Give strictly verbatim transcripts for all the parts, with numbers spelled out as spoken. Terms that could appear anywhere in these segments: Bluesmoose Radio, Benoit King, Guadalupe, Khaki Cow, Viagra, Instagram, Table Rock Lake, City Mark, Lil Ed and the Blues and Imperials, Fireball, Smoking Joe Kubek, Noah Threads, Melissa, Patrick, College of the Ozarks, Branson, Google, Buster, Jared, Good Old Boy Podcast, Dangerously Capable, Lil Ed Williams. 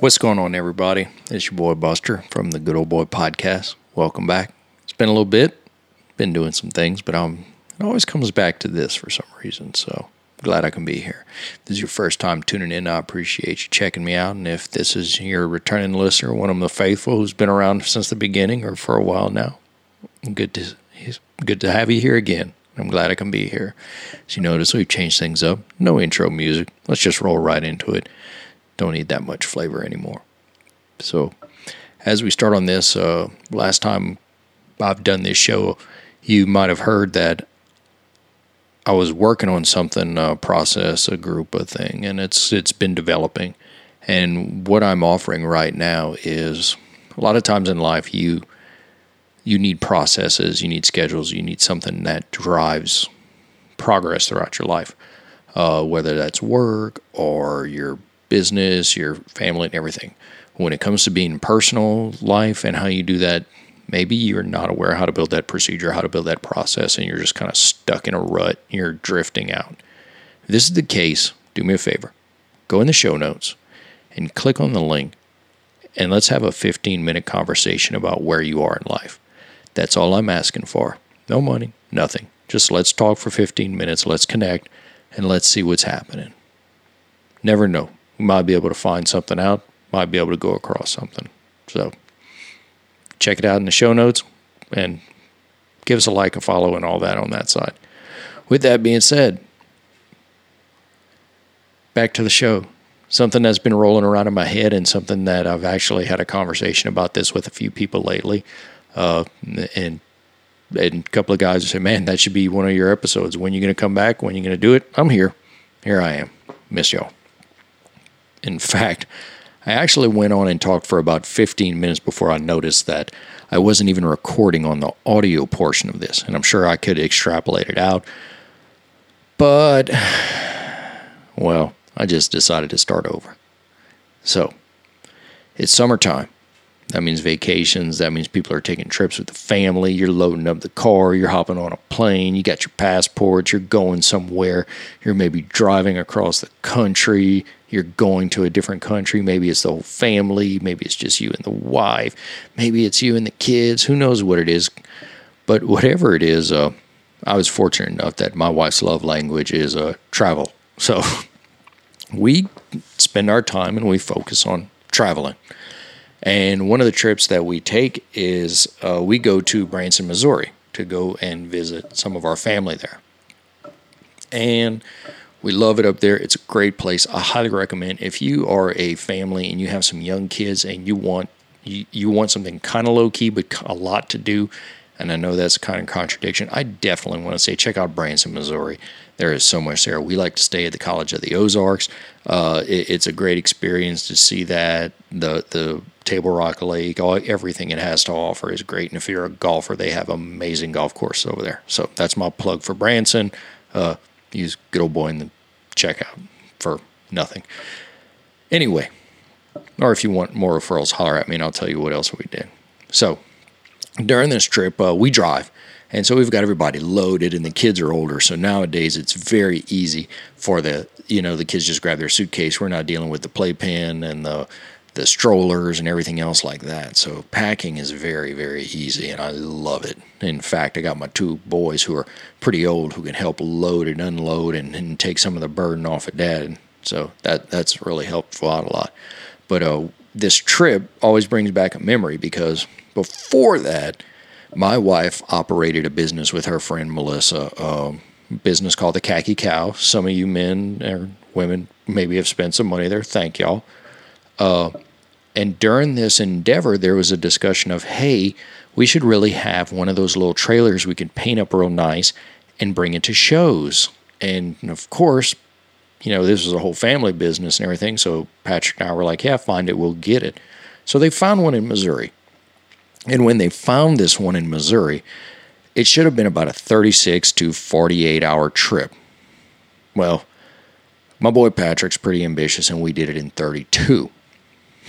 What's going on, everybody? It's your boy Buster from the Good Old Boy Podcast. Welcome back. It's been a little bit. Been doing some things, but I'm, it always comes back to this for some reason, so glad I can be here. If this is your first time tuning in, I appreciate you checking me out. And if this is your returning listener, one of the faithful who's been around since the beginning or for a while now, good to, good to have you here again. I'm glad I can be here. As you notice, we've changed things up. No intro music. Let's just roll right into it. Don't need that much flavor anymore. So as we start on this, uh, last time I've done this show, you might have heard that I was working on something, a process, a group, a thing, and it's it's been developing. And what I'm offering right now is a lot of times in life, you you need processes, you need schedules, you need something that drives progress throughout your life, uh, whether that's work or your business, your family, and everything. When it comes to being personal life and how you do that, maybe you're not aware how to build that procedure, how to build that process, and you're just kind of stuck in a rut. You're drifting out. If this is the case, do me a favor. Go in the show notes and click on the link, and let's have a fifteen-minute conversation about where you are in life. That's all I'm asking for. No money, nothing. Just let's talk for fifteen minutes, let's connect, and let's see what's happening. Never know. You might be able to find something out, might be able to go across something. So check it out in the show notes and give us a like, a follow, and all that on that side. With that being said, back to the show. Something that's been rolling around in my head and something that I've actually had a conversation about this with a few people lately. Uh, and, and a couple of guys said, man, that should be one of your episodes. When are you going to come back? When are you going to do it? I'm here. Here I am. Miss y'all. In fact, I actually went on and talked for about fifteen minutes before I noticed that I wasn't even recording on the audio portion of this. And I'm sure I could extrapolate it out. But, well, I just decided to start over. So, it's summertime. That means vacations. That means people are taking trips with the family. You're loading up the car. You're hopping on a plane. You got your passport. You're going somewhere. You're maybe driving across the country. You're going to a different country. Maybe it's the whole family. Maybe it's just you and the wife. Maybe it's you and the kids. Who knows what it is? But whatever it is, uh, I was fortunate enough that my wife's love language is uh, travel. So we spend our time and we focus on traveling. And one of the trips that we take is uh, we go to Branson, Missouri to go and visit some of our family there. And we love it up there. It's a great place. I highly recommend if you are a family and you have some young kids and you want you, you want something kind of low-key but a lot to do, and I know that's kind of contradiction, I definitely want to say check out Branson, Missouri. There is so much there. We like to stay at the College of the Ozarks. Uh, it, it's a great experience to see that. The the Table Rock Lake, all, everything it has to offer is great. And if you're a golfer, they have amazing golf courses over there. So that's my plug for Branson. Uh, use Good Old Boy in the checkout for nothing. Anyway, or if you want more referrals, holler at me and I'll tell you what else we did. So during this trip, uh, we drive. And so we've got everybody loaded, and the kids are older. So nowadays, it's very easy for the, you know, the kids just grab their suitcase. We're not dealing with the playpen and the the strollers and everything else like that. So packing is very, very easy, and I love it. In fact, I got my two boys who are pretty old who can help load and unload and, and take some of the burden off of dad. And so that that's really helpful out a lot. But uh, this trip always brings back a memory because before that, my wife operated a business with her friend Melissa, a business called the Khaki Cow. Some of you men or women maybe have spent some money there. Thank y'all. Uh, and during this endeavor, there was a discussion of, hey, we should really have one of those little trailers we could paint up real nice and bring it to shows. And of course, you know, this is a whole family business and everything. So Patrick and I were like, yeah, find it. We'll get it. So they found one in Missouri. And when they found this one in Missouri, it should have been about a thirty-six to forty-eight hour trip. Well, my boy Patrick's pretty ambitious, and we did it in thirty-two.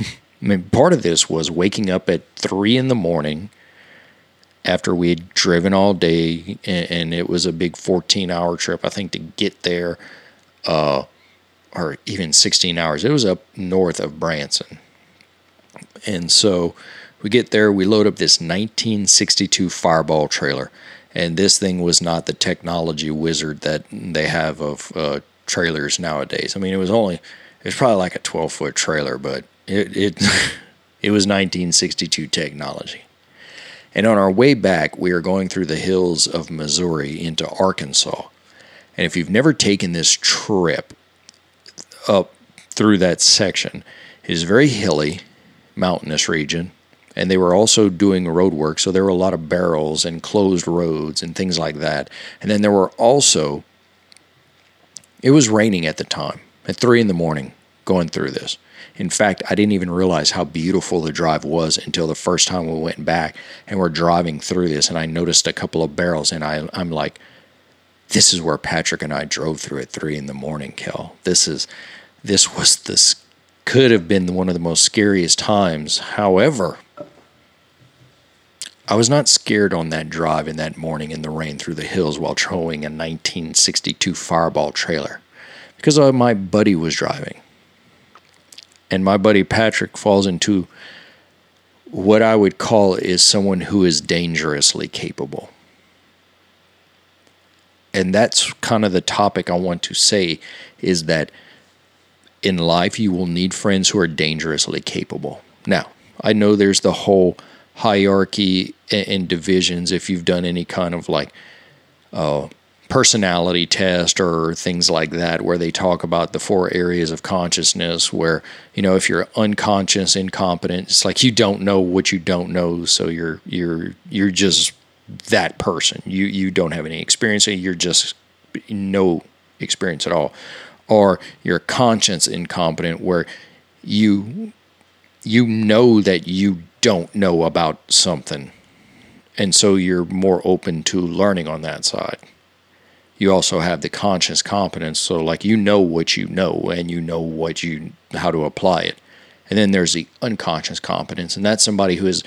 I mean, part of this was waking up at three in the morning after we had driven all day, and, and it was a big fourteen hour trip, I think, to get there, uh, or even sixteen hours. It was up north of Branson. And so we get there, we load up this nineteen sixty-two Fireball trailer. And this thing was not the technology wizard that they have of uh, trailers nowadays. I mean, it was only, it was probably like a twelve-foot trailer, but it it, it was nineteen sixty-two technology. And on our way back, we are going through the hills of Missouri into Arkansas. And if you've never taken this trip up through that section, it is a very hilly, mountainous region. And they were also doing road work, so there were a lot of barrels and closed roads and things like that. And then there were also, it was raining at the time, at three in the morning, going through this. In fact, I didn't even realize how beautiful the drive was until the first time we went back and we're driving through this, and I noticed a couple of barrels, and I, I'm like, this is where Patrick and I drove through at three in the morning, Kel. This is, this was this could have been one of the most scariest times. However, I was not scared on that drive in that morning in the rain through the hills while towing a nineteen sixty-two Fireball trailer because my buddy was driving. And my buddy Patrick falls into what I would call is someone who is dangerously capable. And that's kind of the topic I want to say is that in life you will need friends who are dangerously capable. Now, I know there's the whole hierarchy and divisions if you've done any kind of like uh, personality test or things like that where they talk about the four areas of consciousness where, you know, if you're unconscious, incompetent, it's like you don't know what you don't know, so you're you're you're just that person. You you don't have any experience, you're just no experience at all. Or you're conscience incompetent where you you know that you don't know about something. And so you're more open to learning on that side. You also have the conscious competence. So like, you know what you know and you know what you, how to apply it. And then there's the unconscious competence. And that's somebody who is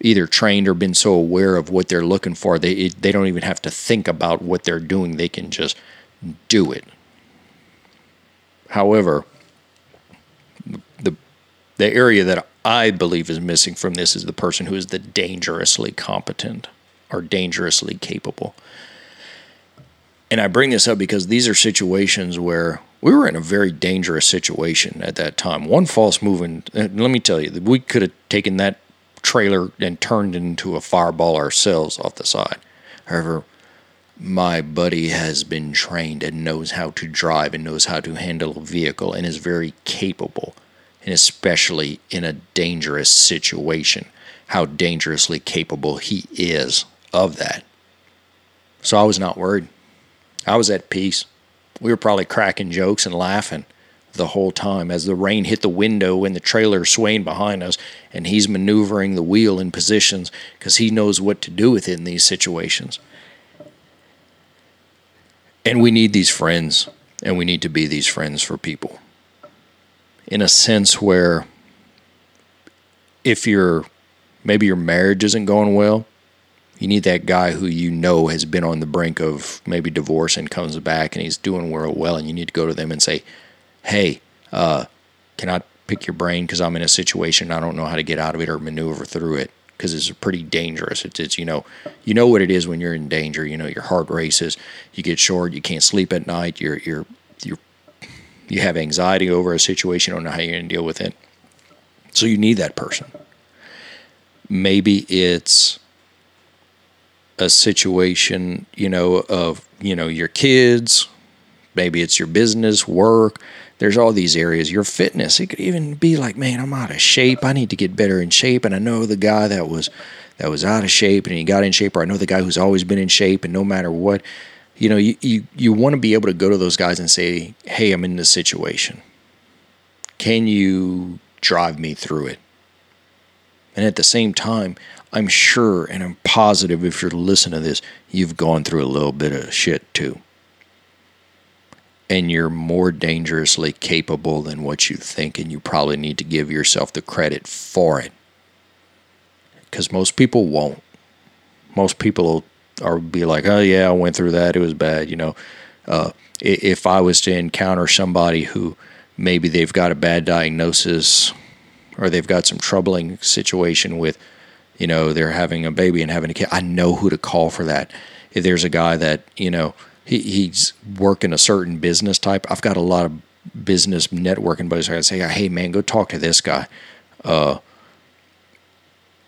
either trained or been so aware of what they're looking for. They, it, they don't even have to think about what they're doing. They can just do it. However, the, the area that I believe is missing from this is the person who is the dangerously competent or dangerously capable. And I bring this up because these are situations where we were in a very dangerous situation at that time. One false move, and let me tell you, we could have taken that trailer and turned it into a Fireball ourselves off the side. However, my buddy has been trained and knows how to drive and knows how to handle a vehicle and is very capable. And especially in a dangerous situation, how dangerously capable he is of that. So I was not worried. I was at peace. We were probably cracking jokes and laughing the whole time as the rain hit the window and the trailer swaying behind us, and he's maneuvering the wheel in positions because he knows what to do with it in these situations. And we need these friends, and we need to be these friends for people. In a sense where if you're, maybe your marriage isn't going well, you need that guy who you know has been on the brink of maybe divorce and comes back and he's doing real well, and you need to go to them and say, hey, uh, can I pick your brain because I'm in a situation I don't know how to get out of it or maneuver through it because it's pretty dangerous. It's, it's, you know, you know what it is when you're in danger. You know, your heart races, you get short, you can't sleep at night, you're, you're, you're, you have anxiety over a situation, don't know how you're going to deal with it. So you need that person. Maybe it's a situation, you know, of, you know, your kids. Maybe it's your business, work. There's all these areas. Your fitness. It could even be like, man, I'm out of shape. I need to get better in shape. And I know the guy that was that was out of shape and he got in shape. Or I know the guy who's always been in shape and no matter what. You know, you, you, you want to be able to go to those guys and say, hey, I'm in this situation. Can you drive me through it? And at the same time, I'm sure and I'm positive if you're listening to this, you've gone through a little bit of shit too. And you're more dangerously capable than what you think, and you probably need to give yourself the credit for it. Because most people won't. Most people will. Or be like, oh yeah, I went through that. It was bad, you know. Uh, if I was to encounter somebody who maybe they've got a bad diagnosis or they've got some troubling situation with, you know, they're having a baby and having a kid, I know who to call for that. If there's a guy that, you know, he, he's working a certain business type, I've got a lot of business networking buddies. I can say, hey, man, go talk to this guy. Uh,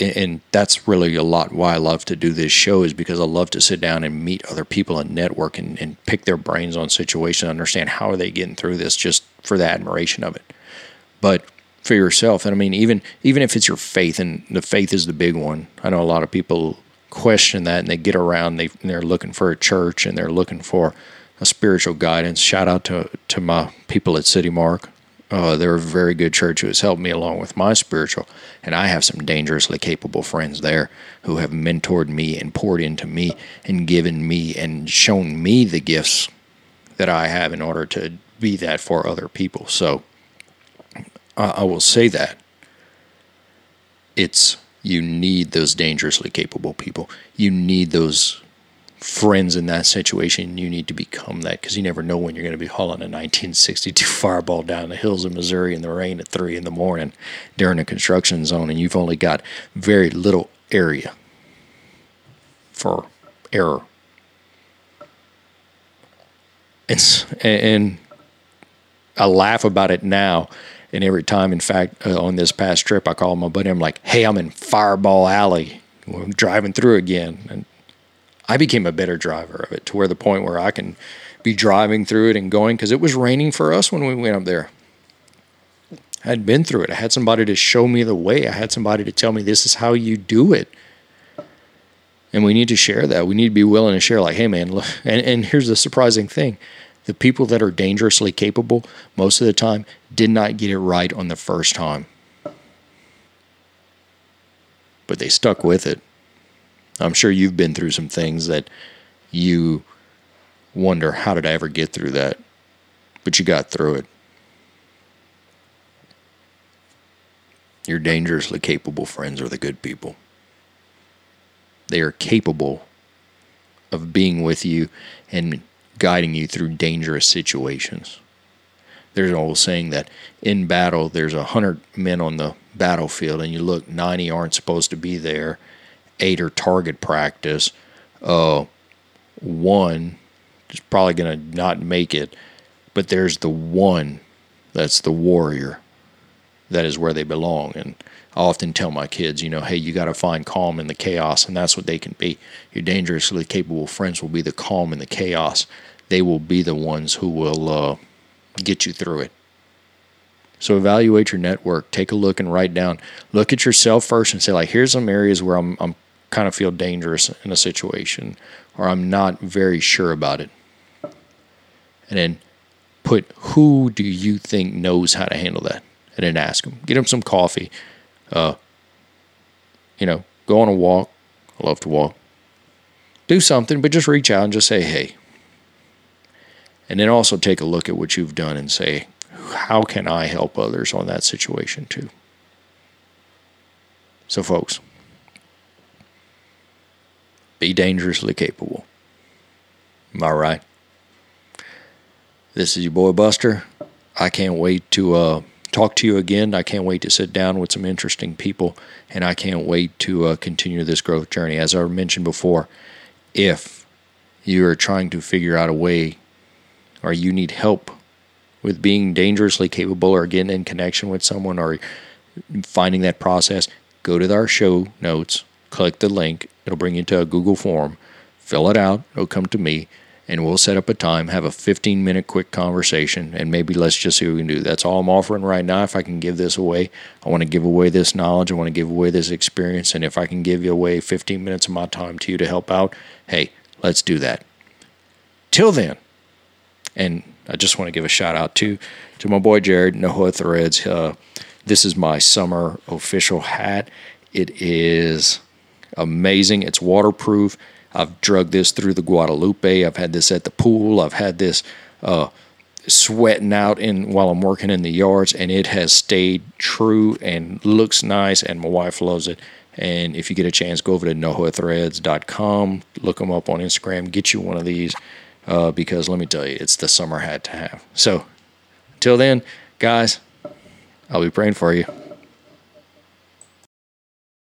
and, and that's really a lot why I love to do this show, is because I love to sit down and meet other people and network and, and pick their brains on situations, understand how are they getting through this, just for the admiration of it. But for yourself, and I mean, even even if it's your faith, and the faith is the big one. I know a lot of people question that, and they get around, they, and they're looking for a church, and they're looking for a spiritual guidance. Shout out to, to my people at City Mark. Uh, they're a very good church who has helped me along with my spiritual, and I have some dangerously capable friends there who have mentored me and poured into me and given me and shown me the gifts that I have in order to be that for other people. So uh, I will say that it's, you need those dangerously capable people. You need those friends in that situation. You need to become that, because you never know when you're going to be hauling a nineteen sixty-two Fireball down the hills of Missouri in the rain at three in the morning during a construction zone, and you've only got very little area for error. It's, and I laugh about it now. And every time, in fact, uh, on this past trip, I called my buddy. I'm like, hey, I'm in Fireball Alley. We're driving through again. And I became a better driver of it, to where the point where I can be driving through it and going, because it was raining for us when we went up there. I had been through it. I had somebody to show me the way. I had somebody to tell me this is how you do it. And we need to share that. We need to be willing to share, like, hey, man, look. And, and here's the surprising thing. The people that are dangerously capable, most of the time, did not get it right on the first time. But they stuck with it. I'm sure you've been through some things that you wonder, how did I ever get through that? But you got through it. Your dangerously capable friends are the good people. They are capable of being with you and guiding you through dangerous situations. There's an old saying that in battle, there's a hundred men on the battlefield, and you look, ninety aren't supposed to be there, eight are target practice, uh, one is probably going to not make it, but there's the one that's the warrior. That is where they belong. And I often tell my kids, you know, hey, you got to find calm in the chaos, and that's what they can be. Your dangerously capable friends will be the calm in the chaos. They will be the ones who will uh, get you through it. So evaluate your network. Take a look and write down. Look at yourself first and say, like, here's some areas where I'm, I'm kind of feel dangerous in a situation, or I'm not very sure about it. And then put, who do you think knows how to handle that? And then ask them. Get them some coffee. Uh, you know, go on a walk. I love to walk. Do something, but just reach out and just say, hey. And then also take a look at what you've done and say, how can I help others on that situation too? So, folks, be dangerously capable. Am I right? This is your boy Buster. I can't wait to... Uh, talk to you again. I can't wait to sit down with some interesting people, and I can't wait to uh, continue this growth journey. As I mentioned before, if you are trying to figure out a way, or you need help with being dangerously capable, or getting in connection with someone, or finding that process, go to our show notes, click the link. It'll bring you to a Google form. Fill it out. It'll come to me. And we'll set up a time, have a fifteen-minute quick conversation, and maybe let's just see what we can do. That's all I'm offering right now. If I can give this away, I want to give away this knowledge. I want to give away this experience. And if I can give you away fifteen minutes of my time to you to help out, hey, let's do that. Till then, and I just want to give a shout-out to, to my boy Jared, Noah Threads. Uh, this is my summer official hat. It is amazing. It's waterproof. I've drugged this through the Guadalupe. I've had this at the pool. I've had this uh, sweating out in while I'm working in the yards, and it has stayed true and looks nice, and my wife loves it. And if you get a chance, go over to noah threads dot com, look them up on Instagram, get you one of these, uh, because let me tell you, it's the summer hat to have. So until then, guys, I'll be praying for you.